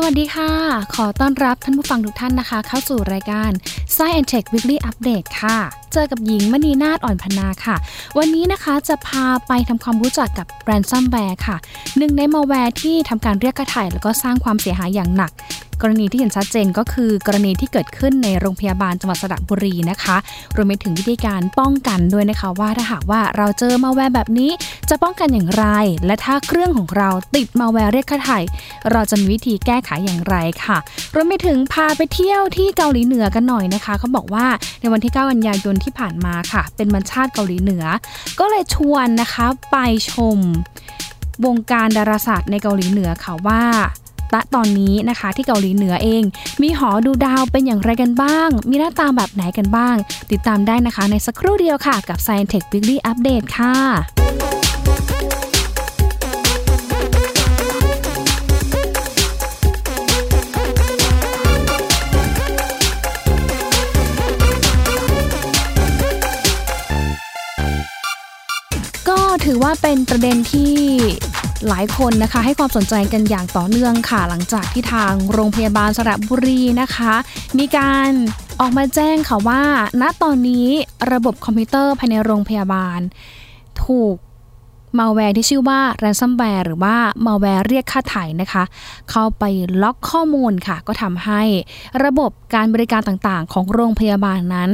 สวัสดีค่ะขอต้อนรับท่านผู้ฟังทุกท่านนะคะเข้าสู่รายการ Sci and Tech Weekly Update ค่ะเจอกับหญิงมณีนาฏอ่อนพนาค่ะวันนี้นะคะจะพาไปทำความรู้จักกับ Ransomware ค่ะหนึ่งใน malware ที่ทำการเรียกค่าไถ่แล้วก็สร้างความเสียหายอย่างหนักกรณีที่เห็นชัดเจนก็คือกรณีที่เกิดขึ้นในโรงพยาบาลจังหวัดสระบุรีนะคะรวมไปถึงวิธีการป้องกันด้วยนะคะว่าถ้าหากว่าเราเจอมัลแวร์แบบนี้จะป้องกันอย่างไรและถ้าเครื่องของเราติดมัลแวร์เรียกค่าไถ่เราจะมีวิธีแก้ไขอย่างไรค่ะรวมไปถึงพาไปเที่ยวที่เกาหลีเหนือกันหน่อยนะคะเขาบอกว่าในวันที่ 9 กันยายนที่ผ่านมาค่ะเป็นวันชาติเกาหลีเหนือก็เลยชวนนะคะไปชมวงการดาราศาสตร์ในเกาหลีเหนือค่ะว่าตอนนี้นะคะที่เกาหลีเหนือเองมีหอดูดาวเป็นอย่างไรกันบ้างมีหน้าตาแบบไหนกันบ้างติดตามได้นะคะในสักครู่เดียวค่ะกับ Sci and Tech Weekly Update ค่ะก็ถือว่าเป็นประเด็นที่หลายคนนะคะให้ความสนใจกันอย่างต่อเนื่องค่ะหลังจากที่ทางโรงพยาบาลสระบุรีนะคะมีการออกมาแจ้งค่ะว่าณตอนนี้ระบบคอมพิวเตอร์ภายในโรงพยาบาลถูกมัลแวร์ที่ชื่อว่า Ransomware หรือว่ามัลแวร์เรียกค่าไถ่นะคะเข้าไปล็อกข้อมูลค่ะก็ทำให้ระบบการบริการต่างๆของโรงพยาบาลนั้น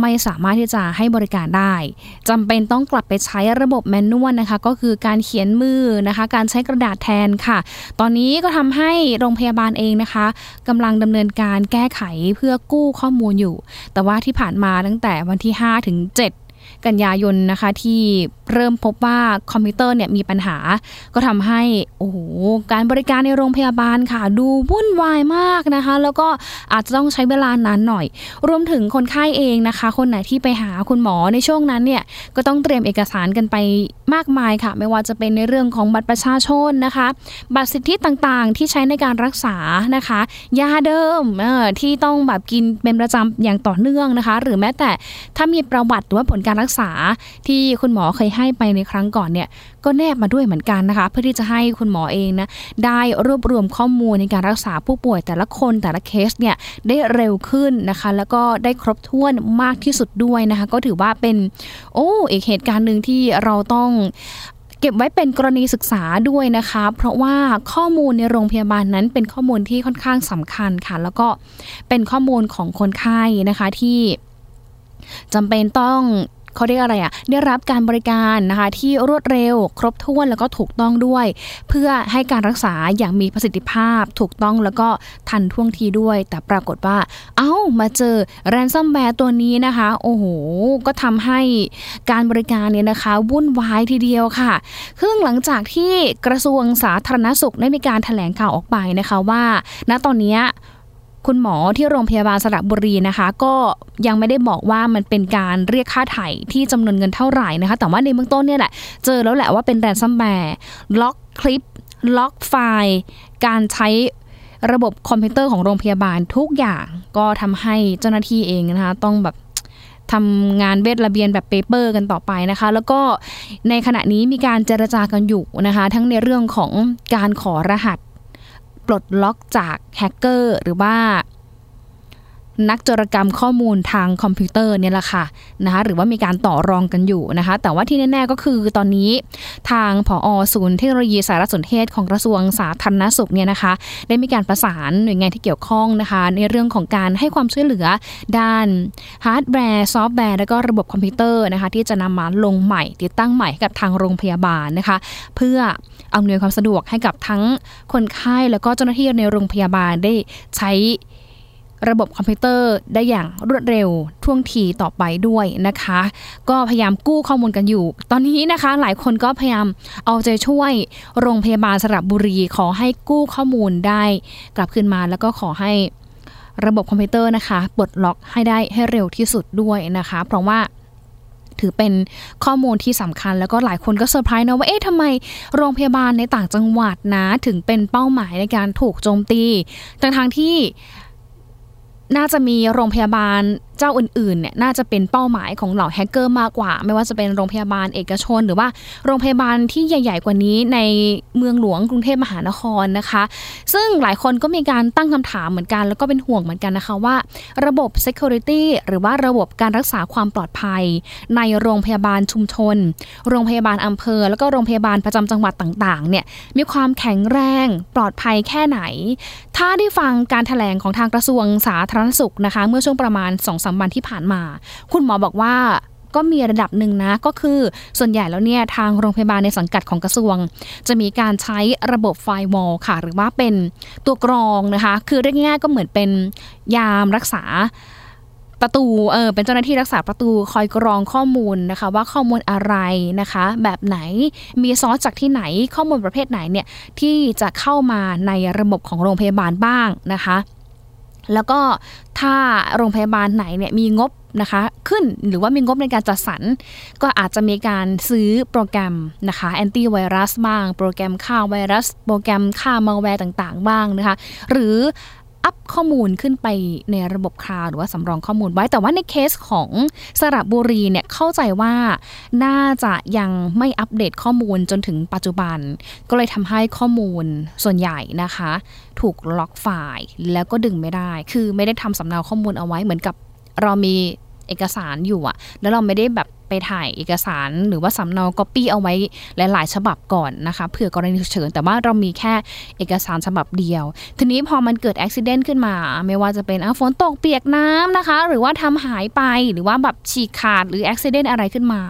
ไม่สามารถที่จะให้บริการได้จำเป็นต้องกลับไปใช้ระบบแมนนวลนะคะก็คือการเขียนมือนะคะการใช้กระดาษแทนค่ะตอนนี้ก็ทำให้โรงพยาบาลเองนะคะกำลังดำเนินการแก้ไขเพื่อกู้ข้อมูลอยู่แต่ว่าที่ผ่านมาตั้งแต่วันที่5ถึง7กันยายนนะคะที่เริ่มพบว่าคอมพิวเตอร์เนี่ยมีปัญหาก็ทำให้โอ้โหการบริการในโรงพยาบาลค่ะดูวุ่นวายมากนะคะแล้วก็อาจจะต้องใช้เวลานานหน่อยรวมถึงคนไข้เองนะคะคนไหนที่ไปหาคุณหมอในช่วงนั้นเนี่ยก็ต้องเตรียมเอกสารกันไปมากมายค่ะไม่ว่าจะเป็นในเรื่องของบัตรประชาชนนะคะบัตรสิทธิต่างๆที่ใช้ในการรักษานะคะยาเดิมที่ต้องแบบกินเป็นประจำอย่างต่อเนื่องนะคะหรือแม้แต่ถ้ามีประวัติหรือว่าผลการรักษาที่คุณหมอเคยให้ไปในครั้งก่อนเนี่ยก็แนบมาด้วยเหมือนกันนะคะเพื่อที่จะให้คุณหมอเองนะได้รวบรวมข้อมูลในการรักษาผู้ป่วยแต่ละคนแต่ละเคสเนี่ยได้เร็วขึ้นนะคะแล้วก็ได้ครบถ้วนมากที่สุดด้วยนะคะก็ถือว่าเป็นอีกเหตุการณ์นึงที่เราต้องเก็บไว้เป็นกรณีศึกษาด้วยนะคะเพราะว่าข้อมูลในโรงพยาบาลนั้นเป็นข้อมูลที่ค่อนข้างสำคัญค่ะแล้วก็เป็นข้อมูลของคนไข้นะคะที่จำเป็นต้องเขาเรียกอะไรอ่ะได้รับการบริการนะคะที่รวดเร็วครบถ้วนแล้วก็ถูกต้องด้วยเพื่อให้การรักษาอย่างมีประสิทธิภาพถูกต้องแล้วก็ทันท่วงทีด้วยแต่ปรากฏว่ามาเจอ Ransomware ตัวนี้นะคะโอ้โหก็ทำให้การบริการเนี่ยนะคะวุ่นวายทีเดียวค่ะซึ่งหลังจากที่กระทรวงสาธารณสุขได้มีการแถลงข่าวออกไปนะคะว่าณตอนนี้คุณหมอที่โรงพยาบาลสระบุรีนะคะก็ยังไม่ได้บอกว่ามันเป็นการเรียกค่าไถ่ที่จำนวนเงินเท่าไหร่นะคะแต่ว่าในเบื้องต้นเนี่ยแหละเจอแล้วแหละว่าเป็นแรนซัมแวร์ล็อกคลิปล็อกไฟล์การใช้ระบบคอมพิวเตอร์ของโรงพยาบาลทุกอย่างก็ทำให้เจ้าหน้าที่เองนะคะต้องแบบทำงานเวทระเบียนแบบเปเปอร์กันต่อไปนะคะแล้วก็ในขณะนี้มีการเจรจากันอยู่นะคะทั้งในเรื่องของการขอรหัสปลดล็อกจากแฮกเกอร์หรือว่านักโจรกรรมข้อมูลทางคอมพิวเตอร์เนี่ยแหละค่ะนะคะหรือว่ามีการต่อรองกันอยู่นะคะแต่ว่าที่แน่ๆก็คือตอนนี้ทางผอ.ศูนย์เทคโนโลยีสารสนเทศของกระทรวงสาธารณสุขเนี่ยนะคะได้มีการประสานหน่วยงานที่เกี่ยวข้องนะคะในเรื่องของการให้ความช่วยเหลือด้านฮาร์ดแวร์ซอฟต์แวร์แล้วก็ระบบคอมพิวเตอร์นะคะที่จะนำมาลงใหม่ติดตั้งใหม่กับทางโรงพยาบาลนะคะเพื่ออำนวยความสะดวกให้กับทั้งคนไข้แล้วก็เจ้าหน้าที่ในโรงพยาบาลได้ใช้ระบบคอมพิวเตอร์ได้อย่างรวดเร็วท่วงทีต่อไปด้วยนะคะก็พยายามกู้ข้อมูลกันอยู่ตอนนี้นะคะหลายคนก็พยายามเอาใจช่วยโรงพยาบาลสระบุรีขอให้กู้ข้อมูลได้กลับคืนมาแล้วก็ขอให้ระบบคอมพิวเตอร์นะคะปลดล็อกให้ได้ให้เร็วที่สุดด้วยนะคะเพราะว่าถือเป็นข้อมูลที่สำคัญแล้วก็หลายคนก็เซอร์ไพรส์นะว่าเอ๊ะทำไมโรงพยาบาลในต่างจังหวัดนะถึงเป็นเป้าหมายในการถูกโจมตีทั้งที่น่าจะมีโรงพยาบาล เจ้าอื่นๆเนี่ยน่าจะเป็นเป้าหมายของเหล่าแฮกเกอร์มากกว่าไม่ว่าจะเป็นโรงพยาบาลเอกชนหรือว่าโรงพยาบาลที่ใหญ่ๆกว่านี้ในเมืองหลวงกรุงเทพมหานครนะคะซึ่งหลายคนก็มีการตั้งคำถามเหมือนกันแล้วก็เป็นห่วงเหมือนกันนะคะว่าระบบ security หรือว่าระบบการรักษาความปลอดภัยในโรงพยาบาลชุมชนโรงพยาบาลอำเภอแล้วก็โรงพยาบาลประจำจังหวัดต่างๆเนี่ยมีความแข็งแรงปลอดภัยแค่ไหนถ้าได้ฟังการแถลงของทางกระทรวงสาธารณสุขนะคะเมื่อช่วงประมาณ 2-3 วันที่ผ่านมาคุณหมอบอกว่าก็มีระดับหนึ่งนะก็คือส่วนใหญ่แล้วเนี่ยทางโรงพยาบาลในสังกัดของกระทรวงจะมีการใช้ระบบไฟวอลค่ะหรือว่าเป็นตัวกรองนะคะคือเรียกง่ายๆก็เหมือนเป็นยามรักษาประตูเป็นเจ้าหน้าที่รักษาประตูคอยกรองข้อมูลนะคะว่าข้อมูลอะไรนะคะแบบไหนมีซอสจากที่ไหนข้อมูลประเภทไหนเนี่ยที่จะเข้ามาในระบบของโรงพยาบาลบ้างนะคะแล้วก็ถ้าโรงพยาบาลไหนเนี่ยมีงบนะคะขึ้นหรือว่ามีงบในการจัดสรรก็อาจจะมีการซื้อโปรแกรมนะคะแอนตี้ไวรัสบ้างโปรแกรมฆ่าไวรัสโปรแกรมฆ่ามัลแวร์ต่างๆบ้างนะคะหรืออัพข้อมูลขึ้นไปในระบบคลาวด์หรือว่าสำรองข้อมูลไว้แต่ว่าในเคสของสระบุรีเนี่ยเข้าใจว่าน่าจะยังไม่อัปเดตข้อมูลจนถึงปัจจุบันก็เลยทำให้ข้อมูลส่วนใหญ่นะคะถูกล็อกไฟล์แล้วก็ดึงไม่ได้คือไม่ได้ทำสำเนาข้อมูลเอาไว้เหมือนกับเรามีเอกสารอยู่อะแล้วเราไม่ได้แบบไปถ่ายเอกสารหรือว่าสำเนา copy เอาไว้หลายๆฉบับก่อนนะคะเผื่อกรณีฉุกเฉินแต่ว่าเรามีแค่เอกสารฉบับเดียวทีนี้พอมันเกิด accident ขึ้นมาไม่ว่าจะเป็นฝนตกเปียกน้ำนะคะหรือว่าทำหายไปหรือว่าแบบฉีกขาดหรือ accident อะไรขึ้นมา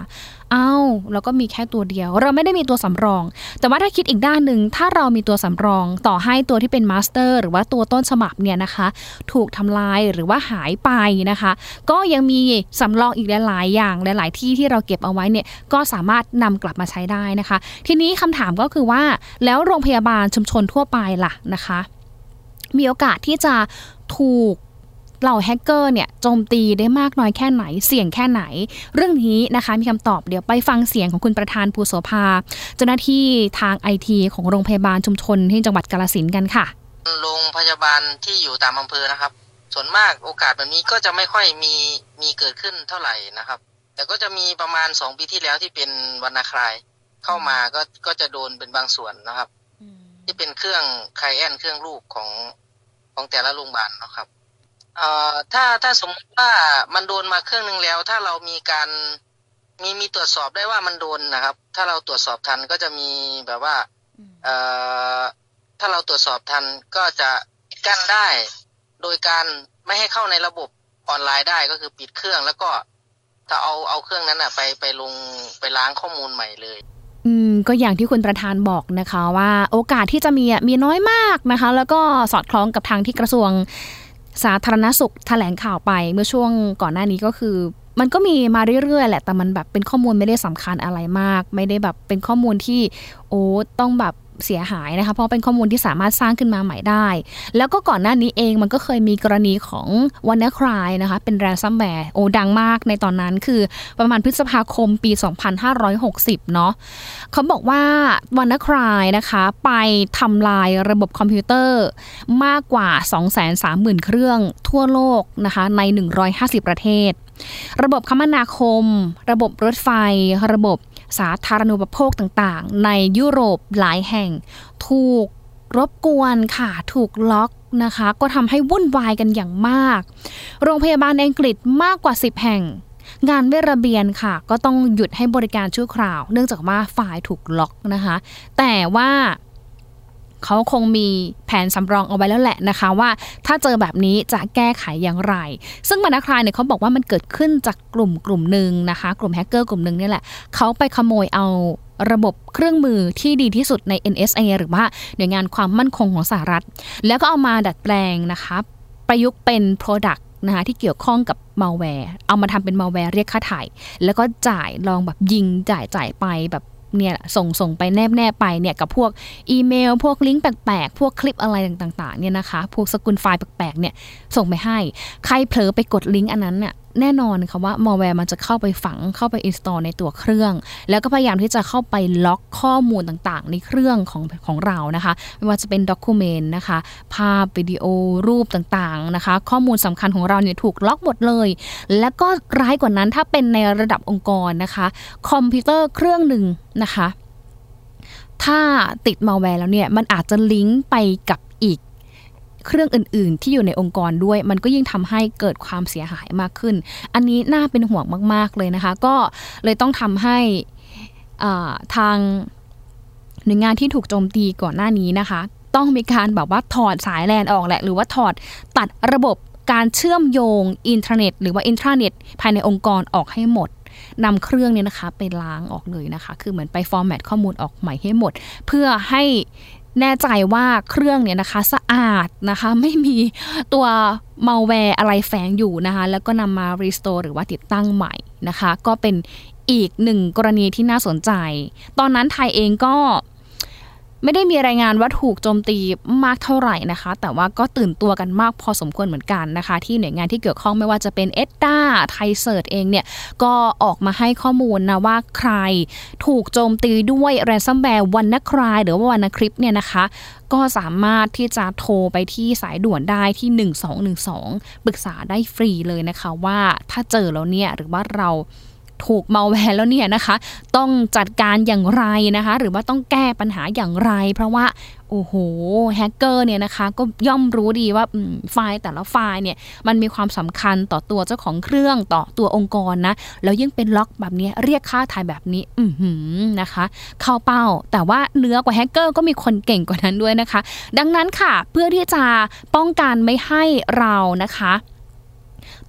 เราก็มีแค่ตัวเดียวเราไม่ได้มีตัวสำรองแต่ว่าถ้าคิดอีกด้านหนึ่งถ้าเรามีตัวสำรองต่อให้ตัวที่เป็นมาสเตอร์หรือว่าตัวต้นฉบับเนี่ยนะคะถูกทำลายหรือว่าหายไปนะคะก็ยังมีสำรองอีกหลายอย่างหลายที่ที่เราเก็บเอาไว้เนี่ยก็สามารถนำกลับมาใช้ได้นะคะทีนี้คำถามก็คือว่าแล้วโรงพยาบาลชุมชนทั่วไปล่ะนะคะมีโอกาสที่จะถูกเหล่าแฮกเกอร์เนี่ยโจมตีได้มากน้อยแค่ไหนเสี่ยงแค่ไหนเรื่องนี้นะคะมีคำตอบเดี๋ยวไปฟังเสียงของคุณประธานภูโสภาเจ้าหน้าที่ทาง IT ของโรงพยาบาลชุมชนที่จังหวัดกาฬสินธุ์กันค่ะโรงพยาบาลที่อยู่ตามอำเภอนะครับส่วนมากโอกาสแบบนี้ก็จะไม่ค่อยมีเกิดขึ้นเท่าไหร่นะครับแต่ก็จะมีประมาณ2ปีที่แล้วที่เป็นWannaCryเข้ามาก็จะโดนเป็นบางส่วนนะครับที่เป็นเครื่องไคแอนเครื่องลูกของแต่ละโรงพยาบาลนะครับถ้าสมมติว่ามันโดนมาเครื่องนึงแล้วถ้าเรามีการมีตรวจสอบได้ว่ามันโดนนะครับถ้าเราตรวจสอบทันก็จะมีแบบว่าถ้าเราตรวจสอบทันก็จะกั้นได้โดยการไม่ให้เข้าในระบบออนไลน์ได้ก็คือปิดเครื่องแล้วก็ถ้าเอาเครื่องนั้นอะไปล้างข้อมูลใหม่เลยก็อย่างที่คุณประธานบอกนะคะว่าโอกาสที่จะมีน้อยมากนะคะแล้วก็สอดคล้องกับทางที่กระทรวงสาธารณสุขแถลงข่าวไปเมื่อช่วงก่อนหน้านี้ก็คือมันก็มีมาเรื่อยๆแหละแต่มันแบบเป็นข้อมูลไม่ได้สำคัญอะไรมากไม่ได้แบบเป็นข้อมูลที่ต้องแบบเสียหายนะคะเพราะเป็นข้อมูลที่สามารถสร้างขึ้นมาใหม่ได้แล้วก็ก่อนหน้านี้เองมันก็เคยมีกรณีของ WannaCry นะคะเป็น Ransomware ดังมากในตอนนั้นคือประมาณพฤษภาคมปี 2560 เนาะเขาบอกว่า WannaCry นะคะไปทำลายระบบคอมพิวเตอร์มากกว่า 230,000 เครื่องทั่วโลกนะคะใน150 ประเทศระบบคมนาคมระบบรถไฟระบบสาธารณูปโภคต่างๆในยุโรปหลายแห่งถูกรบกวนค่ะถูกล็อกนะคะก็ทำให้วุ่นวายกันอย่างมากโรงพยาบาลอังกฤษมากกว่า10 แห่งงานเวรระเบียนค่ะก็ต้องหยุดให้บริการชั่วคราวเนื่องจากว่าไฟล์ถูกล็อกนะคะแต่ว่าเขาคงมีแผนสำรองเอาไว้แล้วแหละนะคะว่าถ้าเจอแบบนี้จะแก้ไขอย่างไรซึ่งWannaCryเนี่ยเขาบอกว่ามันเกิดขึ้นจากกลุ่มหนึ่งนะคะกลุ่มแฮกเกอร์กลุ่มหนึ่งนี่แหละเขาไปขโมยเอาระบบเครื่องมือที่ดีที่สุดใน NSA หรือว่าหน่วยงานความมั่นคงของสหรัฐแล้วก็เอามาดัดแปลงนะคะประยุกต์เป็น productนะคะที่เกี่ยวข้องกับมัลแวร์เอามาทำเป็นมัลแวร์เรียกค่าถ่ายแล้วก็จ่ายลองแบบยิงจ่ายไปแบบเนี่ยส่งไปแนบไปเนี่ยกับพวกอีเมลพวกลิงก์แปลกๆพวกคลิปอะไรต่างๆเนี่ยนะคะพวกสกุลไฟล์แปลกๆเนี่ยส่งไปให้ใครเผลอไปกดลิงก์อันนั้นเนี่ย แน่นอนค่ะว่ามอลแวร์มันจะเข้าไปฝังเข้าไปอินสตอลในตัวเครื่องแล้วก็พยายามที่จะเข้าไปล็อกข้อมูลต่างๆในเครื่องของเรานะคะไม่ว่าจะเป็นด็อกิวเมนต์นะคะภาพวิดีโอรูปต่างๆนะคะข้อมูลสำคัญของเราเนี่ยถูกล็อกหมดเลยและก็ร้ายกว่านั้นถ้าเป็นในระดับองค์กรนะคะคอมพิวเตอร์เครื่องหนึ่งนะคะถ้าติดมัลแวร์แล้วเนี่ยมันอาจจะลิงก์ไปกับอีกเครื่องอื่นๆที่อยู่ในองค์กรด้วยมันก็ยิ่งทำให้เกิดความเสียหายมากขึ้นอันนี้น่าเป็นห่วงมากๆเลยนะคะก็เลยต้องทำให้ทางหน่วยงานที่ถูกโจมตีก่อนหน้านี้นะคะต้องมีการแบบว่าถอดสายแลนออกแหละหรือว่าถอดตัดระบบการเชื่อมโยงอินเทอร์เน็ตหรือว่าอินทราเน็ตภายในองค์กรออกให้หมดนำเครื่องเนี่ยนะคะไปล้างออกเลยนะคะคือเหมือนไปฟอร์แมตข้อมูลออกใหม่ให้หมดเพื่อให้แน่ใจว่าเครื่องเนี่ยนะคะสะอาดนะคะไม่มีตัวมัลแวร์อะไรแฝงอยู่นะคะแล้วก็นำมารีสโตร์หรือว่าติดตั้งใหม่นะคะก็เป็นอีกหนึ่งกรณีที่น่าสนใจตอนนั้นไทยเองก็ไม่ได้มีรายงานว่าถูกโจมตีมากเท่าไหร่นะคะแต่ว่าก็ตื่นตัวกันมากพอสมควรเหมือนกันนะคะที่หน่วยงานที่เกี่ยวข้องไม่ว่าจะเป็นเอ็ดด้าไทยเซิร์ชเองเนี่ยก็ออกมาให้ข้อมูลนะว่าใครถูกโจมตีด้วย Ransomware WannaCry หรือว่า WannaCrypt เนี่ยนะคะก็สามารถที่จะโทรไปที่สายด่วนได้ที่1212ปรึกษาได้ฟรีเลยนะคะว่าถ้าเจอแล้วเนี่ยหรือว่าเราถูกมัลแวร์แล้วเนี่ยนะคะต้องจัดการอย่างไรนะคะหรือว่าต้องแก้ปัญหาอย่างไรเพราะว่าโอ้โหแฮกเกอร์เนี่ยนะคะก็ย่อมรู้ดีว่าไฟล์แต่ละไฟล์เนี่ยมันมีความสำคัญต่อตัวเจ้าของเครื่องต่อตัวองค์กรนะแล้วยิ่งเป็นล็อกแบบนี้เรียกค่าถ่ายแบบนี้นะคะเข้าเป้าแต่ว่าเหนือกว่าแฮกเกอร์ก็มีคนเก่งกว่านั้นด้วยนะคะดังนั้นค่ะเพื่อที่จะป้องกันไม่ให้เรานะคะ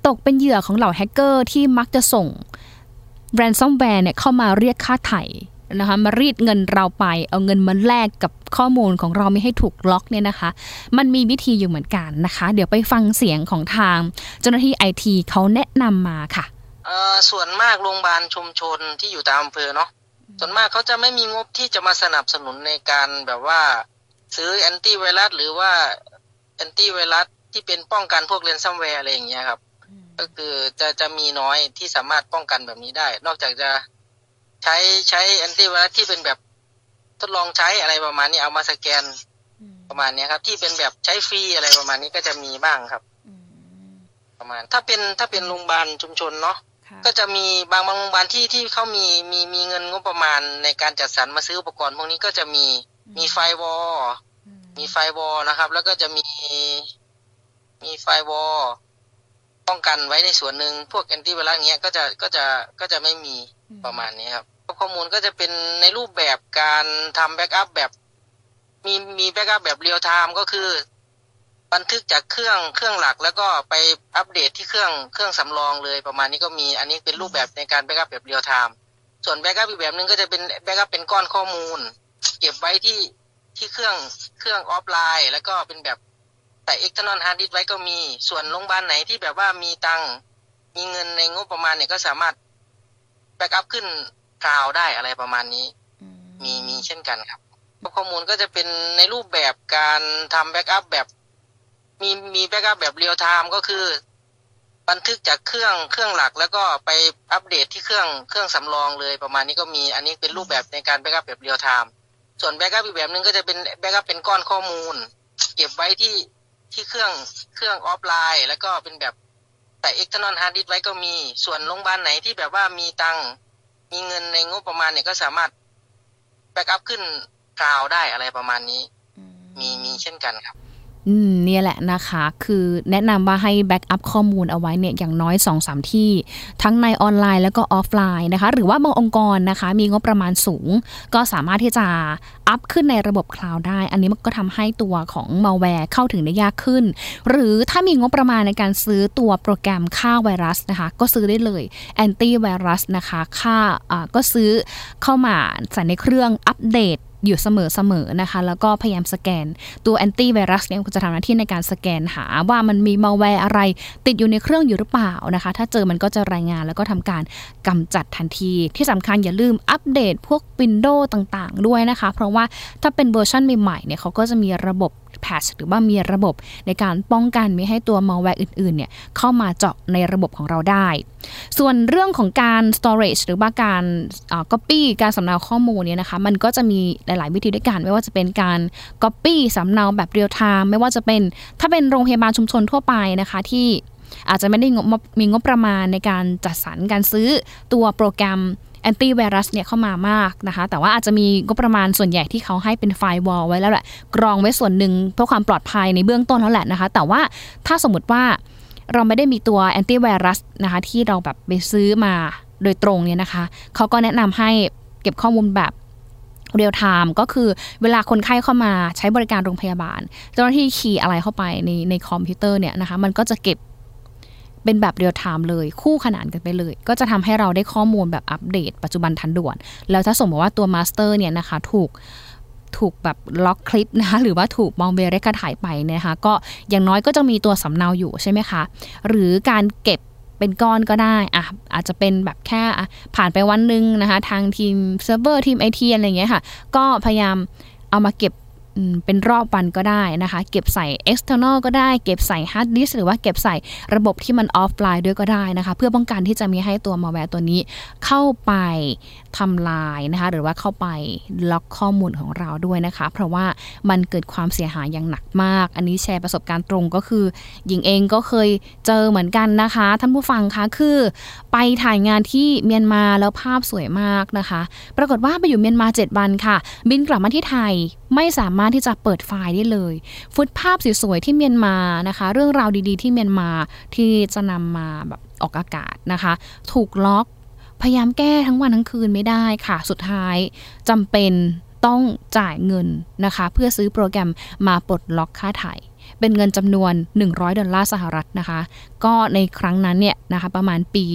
ตกเป็นเหยื่อของเหล่าแฮกเกอร์ที่มักจะส่งransomware เนี่ยเข้ามาเรียกค่าไถ่นะคะมารีดเงินเราไปเอาเงินมาแลกกับข้อมูลของเราไม่ให้ถูกล็อกเนี่ยนะคะมันมีวิธีอยู่เหมือนกันนะคะเดี๋ยวไปฟังเสียงของทางเจ้าหน้าที่ IT เขาแนะนำมาค่ะส่วนมากโรงพยาบาลชุมชนที่อยู่ตามอำเภอเนาะส่วนมากเขาจะไม่มีงบที่จะมาสนับสนุนในการแบบว่าซื้อแอนตี้ไวรัสหรือว่าแอนตี้ไวรัสที่เป็นป้องกันพวก ransomware อะไรอย่างเงี้ยครับก็คือจะมีน้อยที่สามารถป้องกันแบบนี้ได้นอกจากจะใช้แอนตี้ไวรัสที่เป็นแบบทดลองใช้อะไรประมาณนี้เอามาสแกนประมาณนี้ครับที่เป็นแบบใช้ฟรีอะไรประมาณนี้ก็จะมีบ้างครับประมาณถ้าเป็นโรงพยาบาลชุมชนเนาะก็จะมีบางโรงพยาบาลที่เขามีเงินงบประมาณในการจัดสรรมาซื้ออุปกรณ์พวกนี้ก็จะมีไฟวอลนะครับแล้วก็จะมีไฟวอลป้องกันไว้ในส่วนหนึ่งพวกแอนตี้ไวรัสเงี้ยก็จะไม่มีประมาณนี้ครับข้อมูลก็จะเป็นในรูปแบบการทำแบ็กอัพแบบมีแบ็กอัพแบบเรียลไทม์ก็คือบันทึกจากเครื่องหลักแล้วก็ไปอัปเดตที่เครื่องสำรองเลยประมาณนี้ก็มีอันนี้เป็นรูปแบบในการแบ็กอัพแบบเรียลไทม์ส่วนแบ็กอัพอีกแบบนึงก็จะเป็นแบ็กอัพเป็นก้อนข้อมูลเก็บไว้ที่เครื่องออฟไลน์แล้วก็เป็นแบบแต่ external hard disk ไว้ก็มีส่วนโรงพยาบาลไหนที่แบบว่ามีตังมีเงินในงบประมาณเนี่ยก็สามารถแบ็กอัพขึ้นคลาวด์ได้อะไรประมาณนี้มีเช่นกันครับข้อมูลก็จะเป็นในรูปแบบการทำแบ็กอัพแบบมีแบ็กอัพแบบเรียลไทม์ก็คือบันทึกจากเครื่องหลักแล้วก็ไปอัปเดตที่เครื่องสำรองเลยประมาณนี้ก็มีอันนี้เป็นรูปแบบในการแบ็กอัพแบบเรียลไทม์ส่วนแบ็กอัพอีกแบบนึงก็จะเป็นแบ็กอัพเป็นก้อนข้อมูลเก็บไว้ที่เครื่องออฟไลน์แล้วก็เป็นแบบแต่ external hard disk ไว้ก็มีส่วนโรงพยาบาลไหนที่แบบว่ามีตังมีเงินในงบประมาณเนี่ยก็สามารถแบ็กอัพขึ้นคลาวด์ได้อะไรประมาณนี้มีเช่นกันครับเนี่ยแหละนะคะคือแนะนำว่าให้แบ็กอัพข้อมูลเอาไว้เนี่ยอย่างน้อย 2-3 ที่ทั้งในออนไลน์แล้วก็ออฟไลน์นะคะหรือว่าบางองค์กรนะคะมีงบประมาณสูงก็สามารถที่จะอัพขึ้นในระบบคลาวด์ได้อันนี้มันก็ทำให้ตัวของมัลแวร์เข้าถึงได้ยากขึ้นหรือถ้ามีงบประมาณในการซื้อตัวโปรแกรมฆ่าไวรัสนะคะก็ซื้อได้เลยแอนตี้ไวรัสนะคะก็ซื้อเข้ามาใส่ในเครื่องอัปเดตอยู่เสมอๆนะคะแล้วก็พยายามสแกนตัวแอนตี้ไวรัสเนี่ยจะทำหน้าที่ในการสแกนหาว่ามันมีมัลแวร์อะไรติดอยู่ในเครื่องอยู่หรือเปล่านะคะถ้าเจอมันก็จะรายงานแล้วก็ทำการกำจัดทันทีที่สำคัญอย่าลืมอัปเดตพวก Windows ต่างๆด้วยนะคะเพราะว่าถ้าเป็นเวอร์ชันใหม่ๆเนี่ยเขาก็จะมีระบบ patch หรือว่ามีระบบในการป้องกันไม่ให้ตัว malware อื่นๆเนี่ยเข้ามาเจาะในระบบของเราได้ส่วนเรื่องของการ storage หรือว่าการ copy การสำเนาข้อมูลเนี่ยนะคะมันก็จะมีหลายๆวิธีด้วยกันไม่ว่าจะเป็นการ copy สำเนาแบบ real time ไม่ว่าจะเป็นถ้าเป็นโรงพยาบาลชุมชนทั่วไปนะคะที่อาจจะไม่ได้มีงบประมาณในการจัดสรรการซื้อตัวโปรแกรมแอนตี้ไวรัสเนี่ยเข้ามามากนะคะแต่ว่าอาจจะมีงบประมาณส่วนใหญ่ที่เขาให้เป็นไฟร์วอลไว้แล้วแหละกรองไว้ส่วนหนึ่งเพื่อความปลอดภัยในเบื้องต้นแล้วแหละนะคะแต่ว่าถ้าสมมติว่าเราไม่ได้มีตัวแอนตี้ไวรัสนะคะที่เราแบบไปซื้อมาโดยตรงเนี่ยนะคะเขาก็แนะนำให้เก็บข้อมูลแบบเรียลไทม์ก็คือเวลาคนไข้เข้ามาใช้บริการโรงพยาบาลเจ้าหน้าที่คีย์อะไรเข้าไปในคอมพิวเตอร์เนี่ยนะคะมันก็จะเก็บเป็นแบบเรียลไทม์เลยคู่ขนานกันไปเลยก็จะทำให้เราได้ข้อมูลแบบอัปเดตปัจจุบันทันด่วนแล้วถ้าสมมติว่าตัวมาสเตอร์เนี่ยนะคะถูกแบบล็อกคลิปนะคะหรือว่าถูกมองเบรกถ่ายไปนะคะก็อย่างน้อยก็จะมีตัวสำเนาอยู่ใช่ไหมคะหรือการเก็บเป็นก้อนก็ได้อาจจะเป็นแบบแค่ผ่านไปวันนึงนะคะทางทีมเซิร์ฟเวอร์ทีมไอทีอะไรอย่างเงี้ยค่ะก็พยายามเอามาเก็บเป็นรอบวันก็ได้นะคะเก็บใส่ external ก็ได้เก็บใส่ hard disk หรือว่าเก็บใส่ระบบที่มัน offline ด้วยก็ได้นะคะเพื่อป้องกันที่จะมีให้ตัว malware ตัวนี้เข้าไปทำลายนะคะหรือว่าเข้าไปล็อกข้อมูลของเราด้วยนะคะเพราะว่ามันเกิดความเสียหายอย่างหนักมากอันนี้แชร์ประสบการณ์ตรงก็คือหญิงเองก็เคยเจอเหมือนกันนะคะท่านผู้ฟังคะคือไปถ่ายงานที่เมียนมาแล้วภาพสวยมากนะคะปรากฏว่าไปอยู่เมียนมา7วันค่ะบินกลับมาที่ไทยไม่สามารถที่จะเปิดไฟล์ได้เลยฟุตภาพสวยๆที่เมียนมานะคะเรื่องราวดีๆที่เมียนมาที่จะนำมาแบบออกอากาศนะคะถูกล็อกพยายามแก้ทั้งวันทั้งคืนไม่ได้ค่ะสุดท้ายจำเป็นต้องจ่ายเงินนะคะเพื่อซื้อโปรแกรมมาปลดล็อกค่าไถ่เป็นเงินจำนวน$100นะคะก็ในครั้งนั้นเนี่ยนะคะประมาณปี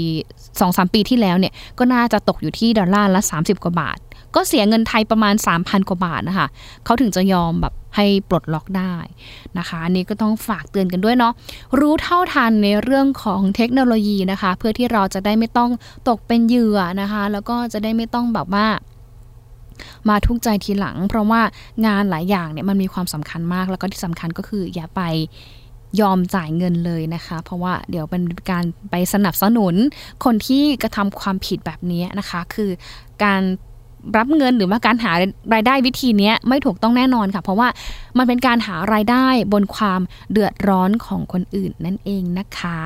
2-3 ปีที่แล้วเนี่ยก็น่าจะตกอยู่ที่$ละ$30 กว่าบาทก็เสียเงินไทยประมาณ 3,000 กว่าบาทนะคะเขาถึงจะยอมแบบให้ปลดล็อกได้นะคะอันนี้ก็ต้องฝากเตือนกันด้วยเนาะรู้เท่าทันในเรื่องของเทคโนโลยีนะคะเพื่อที่เราจะได้ไม่ต้องตกเป็นเหยื่อนะคะแล้วก็จะได้ไม่ต้องแบบว่ามาทุกข์ใจทีหลังเพราะว่างานหลายอย่างเนี่ยมันมีความสำคัญมากแล้วก็ที่สำคัญก็คืออย่าไปยอมจ่ายเงินเลยนะคะเพราะว่าเดี๋ยวเป็นการไปสนับสนุนคนที่กระทำความผิดแบบนี้นะคะคือการรับเงินหรือว่าการหารายได้วิธีนี้ไม่ถูกต้องแน่นอนค่ะเพราะว่ามันเป็นการหารายได้บนความเดือดร้อนของคนอื่นนั่นเองนะคะ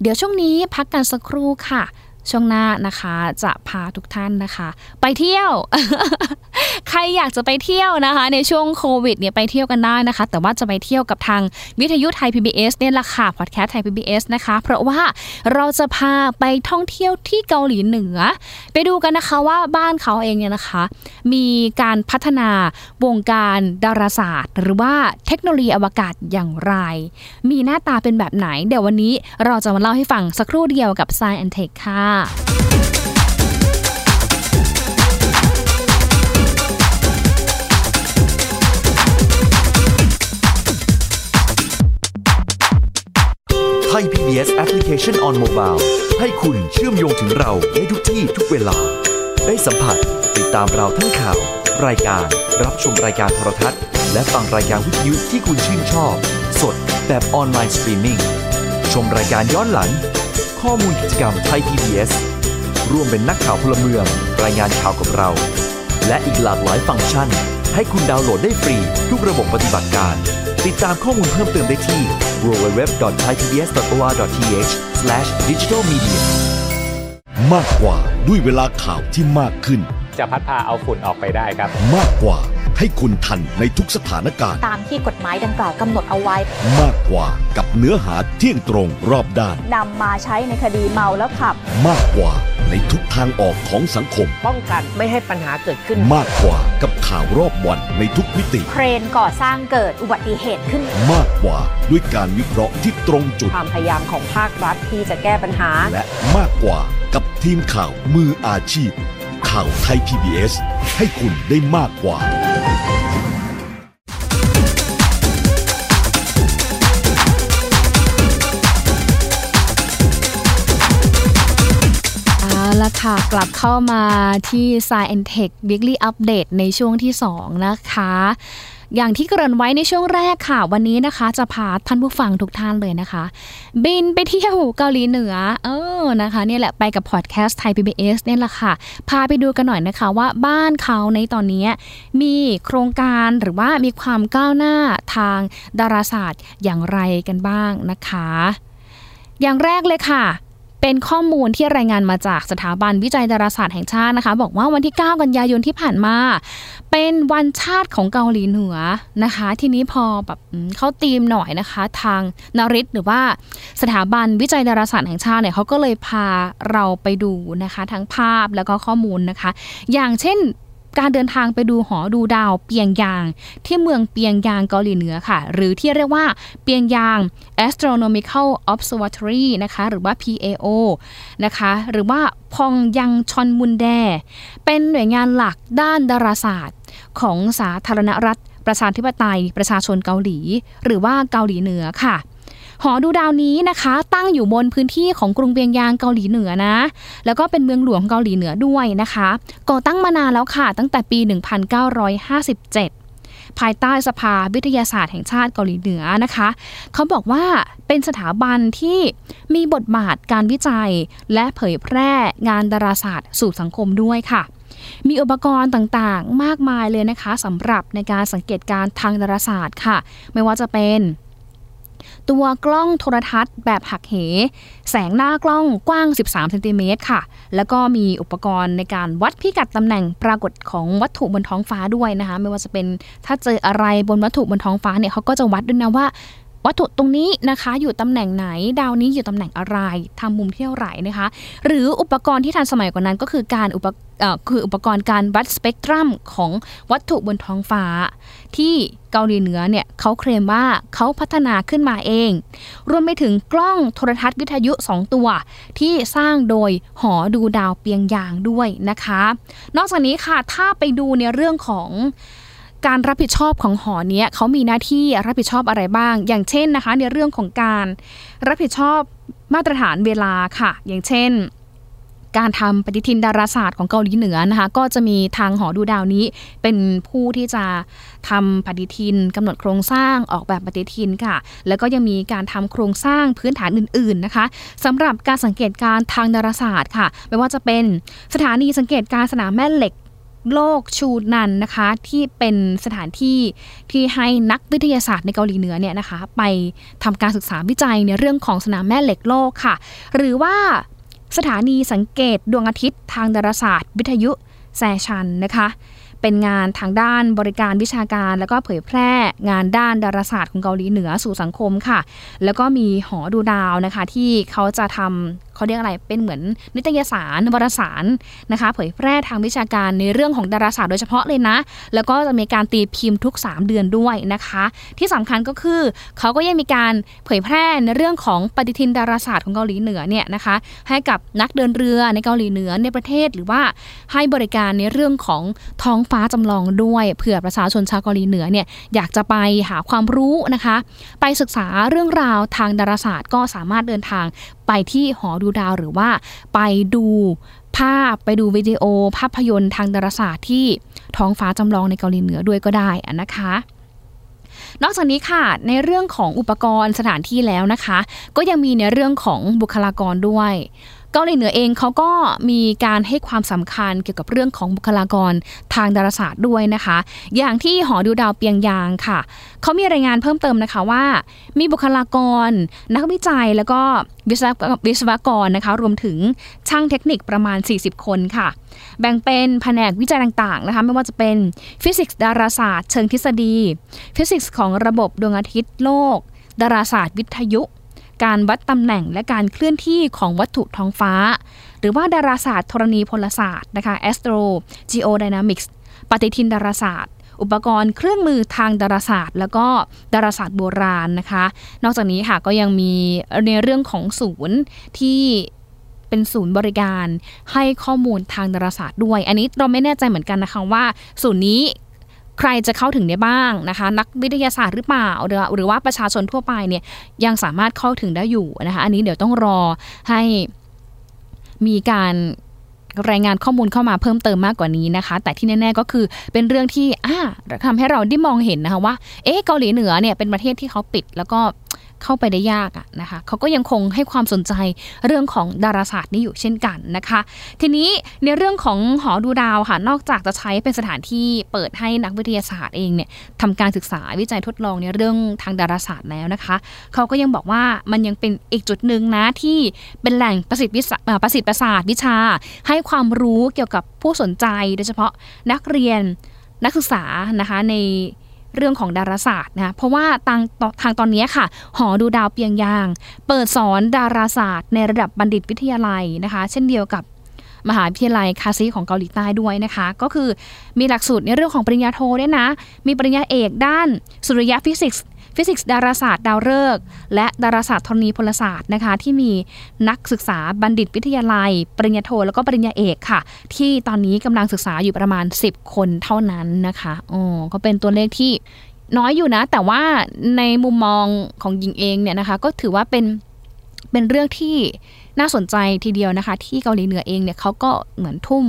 เดี๋ยวช่วงนี้พักกันสักครู่ค่ะช่วงหน้านะคะจะพาทุกท่านนะคะไปเที่ยว ใครอยากจะไปเที่ยวนะคะในช่วงโควิดเนี่ยไปเที่ยวกันได้นะคะแต่ว่าจะไปเที่ยวกับทางวิทยุไทย PBS เนี่ยละค่ะพอดแคสต์ไทย PBS นะคะเพราะว่าเราจะพาไปท่องเที่ยวที่เกาหลีเหนือไปดูกันนะคะว่าบ้านเขาเองเนี่ยนะคะมีการพัฒนาวงการดาราศาสตร์หรือว่าเทคโนโลยีอวกาศอย่างไรมีหน้าตาเป็นแบบไหนเดี๋ยววันนี้เราจะมาเล่าให้ฟังสักครู่เดียวกับ Sci and Tech ค่ะไทย PBS Application on Mobile ให้คุณเชื่อมโยงถึงเราในทุกที่ทุกเวลาได้สัมผัสติดตามเราทั้งข่าวรายการรับชมรายการโทรทัศน์และฟังรายการวิทยุที่คุณชื่นชอบสดแบบออนไลน์สตรีมมิ่งชมรายการย้อนหลังข้อมูลกิจกรรมไทย PBS ร่วมเป็นนักข่าวพลเมืองรายงานข่าวกับเราและอีกหลากหลายฟังก์ชันให้คุณดาวน์โหลดได้ฟรีทุกระบบปฏิบัติการติดตามข้อมูลเพิ่มเติมได้ที่ www.thaipbs.or.th/digitalmedia มากกว่าด้วยเวลาข่าวที่มากขึ้นจะพัดพาเอาฝุ่นออกไปได้ครับมากกว่าให้คุณทันในทุกสถานการณ์ตามที่กฎหมายดังกล่าวกำหนดเอาไว้มากกว่ากับเนื้อหาเที่ยงตรงรอบด้านนำมาใช้ในคดีเมาแล้วขับมากกว่าในทุกทางออกของสังคมป้องกันไม่ให้ปัญหาเกิดขึ้นมากกว่ากับข่าวรอบวันในทุกมิติเครนก่อสร้างเกิดอุบัติเหตุขึ้นมากกว่าด้วยการวิเคราะห์ที่ตรงจุดความพยายามของภาครัฐที่จะแก้ปัญหาและมากกว่ากับทีมข่าวมืออาชีพข่าวไทย PBS ให้คุณได้มากกว่าละค่ะกลับเข้ามาที่ Sci and Tech Weekly Update ในช่วงที่2นะคะ อย่างที่เกริ่นไว้ในช่วงแรกค่ะวันนี้นะคะจะพาท่านผู้ฟังทุกท่านเลยนะคะบินไปเที่ยวเกาหลีเหนือนะคะนี่แหละไปกับพอดแคสต์ไทย PBS เนี่ยแหละค่ะพาไปดูกันหน่อยนะคะว่าบ้านเขาในตอนนี้มีโครงการหรือว่ามีความก้าวหน้าทางดาราศาสตร์อย่างไรกันบ้างนะคะอย่างแรกเลยค่ะเป็นข้อมูลที่รายงานมาจากสถาบันวิจัยดาราศาสตร์แห่งชาตินะคะบอกว่าวันที่9กันยายนที่ผ่านมาเป็นวันชาติของเกาหลีเหนือนะคะทีนี้พอแบบเข้าธีมหน่อยนะคะทางนฤทธิ์หรือว่าสถาบันวิจัยดาราศาสตร์แห่งชาติเนี่ยเขาก็เลยพาเราไปดูนะคะทั้งภาพแล้วก็ข้อมูลนะคะอย่างเช่นการเดินทางไปดูหอดูดาวเปียงยางที่เมืองเปียงยางเกาหลีเหนือค่ะหรือที่เรียกว่าเปียงยาง Astronomical Observatory นะคะหรือว่า PAO นะคะหรือว่าพองยังชอนมุนแดเป็นหน่วยงานหลักด้านดาราศาสตร์ของสาธารณรัฐประชาธิปไตยประชาชนเกาหลีหรือว่าเกาหลีเหนือค่ะหอดูดาวนี้นะคะตั้งอยู่บนพื้นที่ของกรุงเปียงยางเกาหลีเหนือนะแล้วก็เป็นเมืองหลวงเกาหลีเหนือด้วยนะคะก่อตั้งมานานแล้วค่ะตั้งแต่ปี 1957 ภายใต้สภาวิทยาศาสตร์แห่งชาติเกาหลีเหนือนะคะเขาบอกว่าเป็นสถาบันที่มีบทบาทการวิจัยและเผยแพร่งานดาราศาสตร์สู่สังคมด้วยค่ะมีอุปกรณ์ต่างๆมากมายเลยนะคะสำหรับในการสังเกตการทางดาราศาสตร์ค่ะไม่ว่าจะเป็นตัวกล้องโทรทัศน์แบบหักเหแสงหน้ากล้องกว้าง13ซมค่ะแล้วก็มีอุปกรณ์ในการวัดพิกัดตำแหน่งปรากฏของวัตถุบนท้องฟ้าด้วยนะคะไม่ว่าจะเป็นถ้าเจออะไรบนวัตถุบนท้องฟ้าเนี่ยเขาก็จะวัดด้วยนะว่าวัตถุตรงนี้นะคะอยู่ตำแหน่งไหนดาวนี้อยู่ตำแหน่งอะไรทำมุมเที่ยวไหร่นะคะหรืออุปกรณ์ที่ทันสมัยกว่านั้นก็คืออุปกรณ์การวัดสเปกตรัมของวัตถุบนท้องฟ้าที่เกาหลีเหนือเนี่ยเขาเคลมว่าเขาพัฒนาขึ้นมาเองรวมไปถึงกล้องโทรทัศน์วิทยุ2ตัวที่สร้างโดยหอดูดาวเปียงยางด้วยนะคะนอกจากนี้ค่ะถ้าไปดูในเรื่องของการรับผิดชอบของหอเนี้ยเขามีหน้าที่รับผิดชอบอะไรบ้างอย่างเช่นนะคะในเรื่องของการรับผิดชอบมาตรฐานเวลาค่ะอย่างเช่นการทำปฏิทินดาราศาสตร์ของเกาหลีเหนือนะคะก็จะมีทางหอดูดาวนี้เป็นผู้ที่จะทำปฏิทินกำหนดโครงสร้างออกแบบปฏิทินค่ะแล้วก็ยังมีการทำโครงสร้างพื้นฐานอื่นๆนะคะสำหรับการสังเกตการทางดาราศาสตร์ค่ะไม่ว่าจะเป็นสถานีสังเกตการสนามแม่เหล็กโลกชูนันนะคะที่เป็นสถานที่ที่ให้นักวิทยาศาสตร์ในเกาหลีเหนือเนี่ยนะคะไปทำการศึกษาวิจัยในเรื่องของสนามแม่เหล็กโลกค่ะหรือว่าสถานีสังเกตดวงอาทิตย์ทางดาราศาสตร์วิทยุแซชันนะคะเป็นงานทางด้านบริการวิชาการแล้วก็เผยแพร่งานด้านดาราศาสตร์ของเกาหลีเหนือสู่สังคมค่ะแล้วก็มีหอดูดาวนะคะที่เขาจะทำเขาเรียกอะไรเป็นเหมือนนิตยสารวารสารนะคะเผยแพร่ทางวิชาการในเรื่องของดาราศาสตร์โดยเฉพาะเลยนะแล้วก็จะมีการตีพิมพ์ทุก3เดือนด้วยนะคะที่สำคัญก็คือเขาก็ยังมีการเผยแพร่ในเรื่องของปฏิทินดาราศาสตร์ของเกาหลีเหนือเนี่ยนะคะให้กับนักเดินเรือในเกาหลีเหนือในประเทศหรือว่าให้บริการในเรื่องของท้องฟ้าจำลองด้วยเผื่อประชาชนชาวเกาหลีเหนือเนี่ยอยากจะไปหาความรู้นะคะไปศึกษาเรื่องราวทางดาราศาสตร์ก็สามารถเดินทางไปที่หอดูดาวหรือว่าไปดูภาพไปดูวิดีโอภาพยนตร์ทางดาราศาสตร์ที่ท้องฟ้าจำลองในเกาหลีเหนือด้วยก็ได้นะคะนอกจากนี้ค่ะในเรื่องของอุปกรณ์สถานที่แล้วนะคะก็ยังมีในเรื่องของบุคลากรด้วยเกาหลีเหนือเองเขาก็มีการให้ความสำคัญเกี่ยวกับเรื่องของบุคลากรทางดาราศาสตร์ด้วยนะคะอย่างที่หอดูดาวเปียงยางค่ะเขามีรายงานเพิ่มเติมนะคะว่ามีบุคลากรนักวิจัยแล้วก็วิศวกรนะคะรวมถึงช่างเทคนิคประมาณ40คนค่ะแบ่งเป็นแผนกวิจัยต่างๆนะคะไม่ว่าจะเป็นฟิสิกส์ดาราศาสตร์เชิงทฤษฎีฟิสิกส์ของระบบดวงอาทิตย์โลกดาราศาสตร์วิทยุการวัดตำแหน่งและการเคลื่อนที่ของวัตถุท้องฟ้าหรือว่าดาราศาสตร์ธรณีพลศาสตร์นะคะ Astro Geodynamics ปฏิทินดาราศาสตร์อุปกรณ์เครื่องมือทางดาราศาสตร์แล้วก็ดาราศาสตร์โบราณนะคะนอกจากนี้ค่ะก็ยังมีในเรื่องของศูนย์ที่เป็นศูนย์บริการให้ข้อมูลทางดาราศาสตร์ด้วยอันนี้เราไม่แน่ใจเหมือนกันนะคะว่าศูนย์นี้ใครจะเข้าถึงได้บ้างนะคะนักวิทยาศาสตร์หรือเปล่าหรือว่าประชาชนทั่วไปเนี่ยยังสามารถเข้าถึงได้อยู่นะคะอันนี้เดี๋ยวต้องรอให้มีการ รายงานข้อมูลเข้ามาเพิ่มเติมมากกว่านี้นะคะแต่ที่แน่ๆก็คือเป็นเรื่องที่ทำให้เราได้มองเห็นนะคะว่าเกาหลีเหนือเนี่ยเป็นประเทศที่เขาปิดแล้วก็เข้าไปได้ยากนะคะเขาก็ยังคงให้ความสนใจเรื่องของดาราศาสตร์นี่อยู่เช่นกันนะคะทีนี้ในเรื่องของหอดูดาวค่ะนอกจากจะใช้เป็นสถานที่เปิดให้นักวิทยาศาสตร์เองเนี่ยทำการศึกษาวิจัยทดลองในเรื่องทางดาราศาสตร์แล้วนะคะเขาก็ยังบอกว่ามันยังเป็นอีกจุดนึงนะที่เป็นแหล่งประสิทธิประสาทวิชาให้ความรู้เกี่ยวกับผู้สนใจโดยเฉพาะนักเรียนนักศึกษานะคะในเรื่องของดาราศาสตร์นะคะเพราะว่าทางตอนนี้ค่ะหอดูดาวเปียงยางเปิดสอนดาราศาสตร์ในระดับบัณฑิตวิทยาลัยนะคะเช่นเดียวกับมหาวิทยาลัยคาซีของเกาหลีใต้ด้วยนะคะก็คือมีหลักสูตรในเรื่องของปริญญาโทด้วยนะมีปริญญาเอกด้านสุริยะฟิสิกส์ดาราศาสตร์ดาวฤกษ์และดาราศาสตร์ธรณีพลศาสตร์นะคะที่มีนักศึกษาบัณฑิตวิทยาลัยปริญญาโทแล้วก็ปริญญาเอกค่ะที่ตอนนี้กำลังศึกษาอยู่ประมาณ10คนเท่านั้นนะคะก็เป็นตัวเลขที่น้อยอยู่นะแต่ว่าในมุมมองของหญิงเองเนี่ยนะคะก็ถือว่าเป็นเรื่องที่น่าสนใจทีเดียวนะคะที่เกาหลีเหนือเองเนี่ยเขาก็เหมือนทุ่ม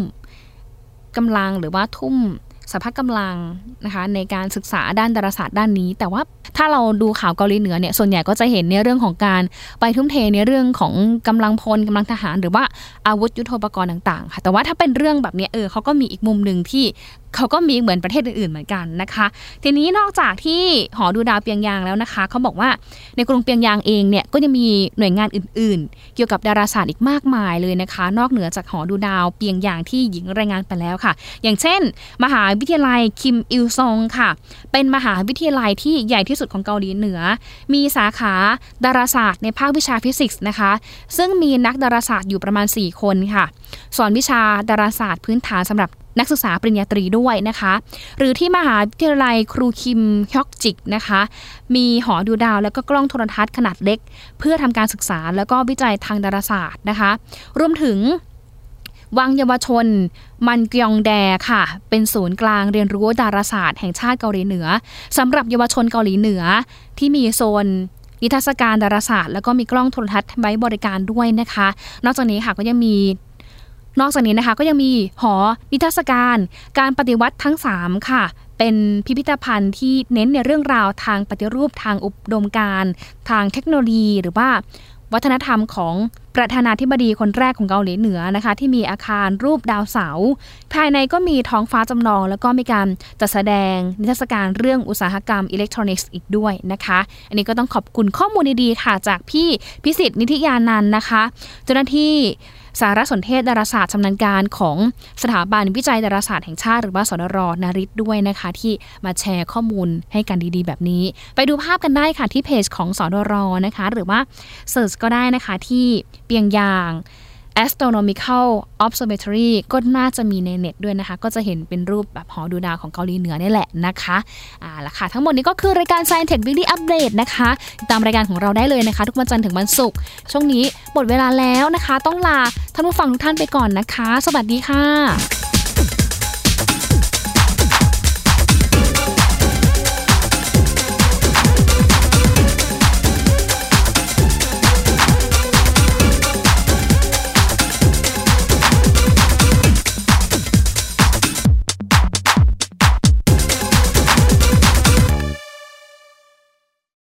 กำลังหรือว่าทุ่มสภาพกำลังนะคะในการศึกษาด้านดาราศาสตร์ด้านนี้แต่ว่าถ้าเราดูข่าวเกาหลีเหนือเนี่ยส่วนใหญ่ก็จะเห็นในเรื่องของการไปทุ่มเทในเรื่องของกำลังพลกำลังทหารหรือว่าอาวุธยุทโธปกรณ์ต่างๆค่ะแต่ว่าถ้าเป็นเรื่องแบบนี้เขาก็มีอีกมุมนึงที่เขาก็มีเหมือนประเทศอื่นๆเหมือนกันนะคะทีนี้นอกจากที่หอดูดาวเปียงยางแล้วนะคะเขาบอกว่าในกรุงเปียงยางเองเนี่ยก็ยังมีหน่วยงานอื่นๆเกี่ยวกับดาราศาสตร์อีกมากมายเลยนะคะนอกเหนือจากหอดูดาวเปียงยางที่หญิงรายงานไปแล้วค่ะอย่างเช่นมหาวิทยาลัยคิมอิลซงค่ะเป็นมหาวิทยาลัยที่ใหญ่ที่สุดของเกาหลีเหนือมีสาขาดาราศาสตร์ในภาควิชาฟิสิกส์นะคะซึ่งมีนักดาราศาสตร์อยู่ประมาณ4คนค่ะสอนวิชาดาราศาสตร์พื้นฐานสำหรับนักศึกษาปริญญาตรีด้วยนะคะหรือที่มหาวิทยาลัยครูคิมฮยอกจิกนะคะมีหอดูดาวแล้วก็กล้องโทรทัศน์ขนาดเล็กเพื่อทำการศึกษาแล้วก็วิจัยทางดาราศาสตร์นะคะรวมถึงวังเยาวชนมันกยองแดค่ะเป็นศูนย์กลางเรียนรู้ดาราศาสตร์แห่งชาติเกาหลีเหนือสำหรับเยาวชนเกาหลีเหนือที่มีโซนนิทรรศการดาราศาสตร์แล้วก็มีกล้องโทรทัศน์ไว้บริการด้วยนะคะนอกจากนี้ค่ะก็ยังมีก็ยังมีหอนิทรรศการการปฏิวัติทั้ง3ค่ะเป็นพิพิธภัณฑ์ที่เน้นในเรื่องราวทางปฏิรูปทางอุดมการณ์ทางเทคโนโลยีหรือว่าวัฒนธรรมของประธานาธิบดีคนแรกของเกาหลีเหนือนะคะที่มีอาคารรูปดาวเสาร์ภายในก็มีท้องฟ้าจำลองแล้วก็มีการจัดแสดงนิทรรศการเรื่องอุตสาหกรรมอิเล็กทรอนิกส์อีกด้วยนะคะอันนี้ก็ต้องขอบคุณข้อมูลดีๆค่ะจากพี่พิสิทธิ์นิธิยานันท์นะคะเจ้าหน้าที่สารสนเทศดาราศาสตร์ชำนาญการของสถาบันวิจัยดาราศาสตร์แห่งชาติหรือว่าสดร.นฤทธิ์ด้วยนะคะที่มาแชร์ข้อมูลให้กันดีๆแบบนี้ไปดูภาพกันได้ค่ะที่เพจของสดร.นะคะหรือว่าเสิร์ชก็ได้นะคะที่เปียงยาง Astronomical Observatory ก็น่าจะมีในเน็ตด้วยนะคะก็จะเห็นเป็นรูปแบบหอดูดาวของเกาหลีเหนือนี่แหละนะคะละค่ะทั้งหมดนี้ก็คือรายการ Sci and Tech Weekly Update นะคะตามรายการของเราได้เลยนะคะทุกวันจันทร์ถึงวันศุกร์ช่วงนี้หมดเวลาแล้วนะคะต้องลาท่านผู้ฟังทุกท่านไปก่อนนะคะสวัสดีค่ะ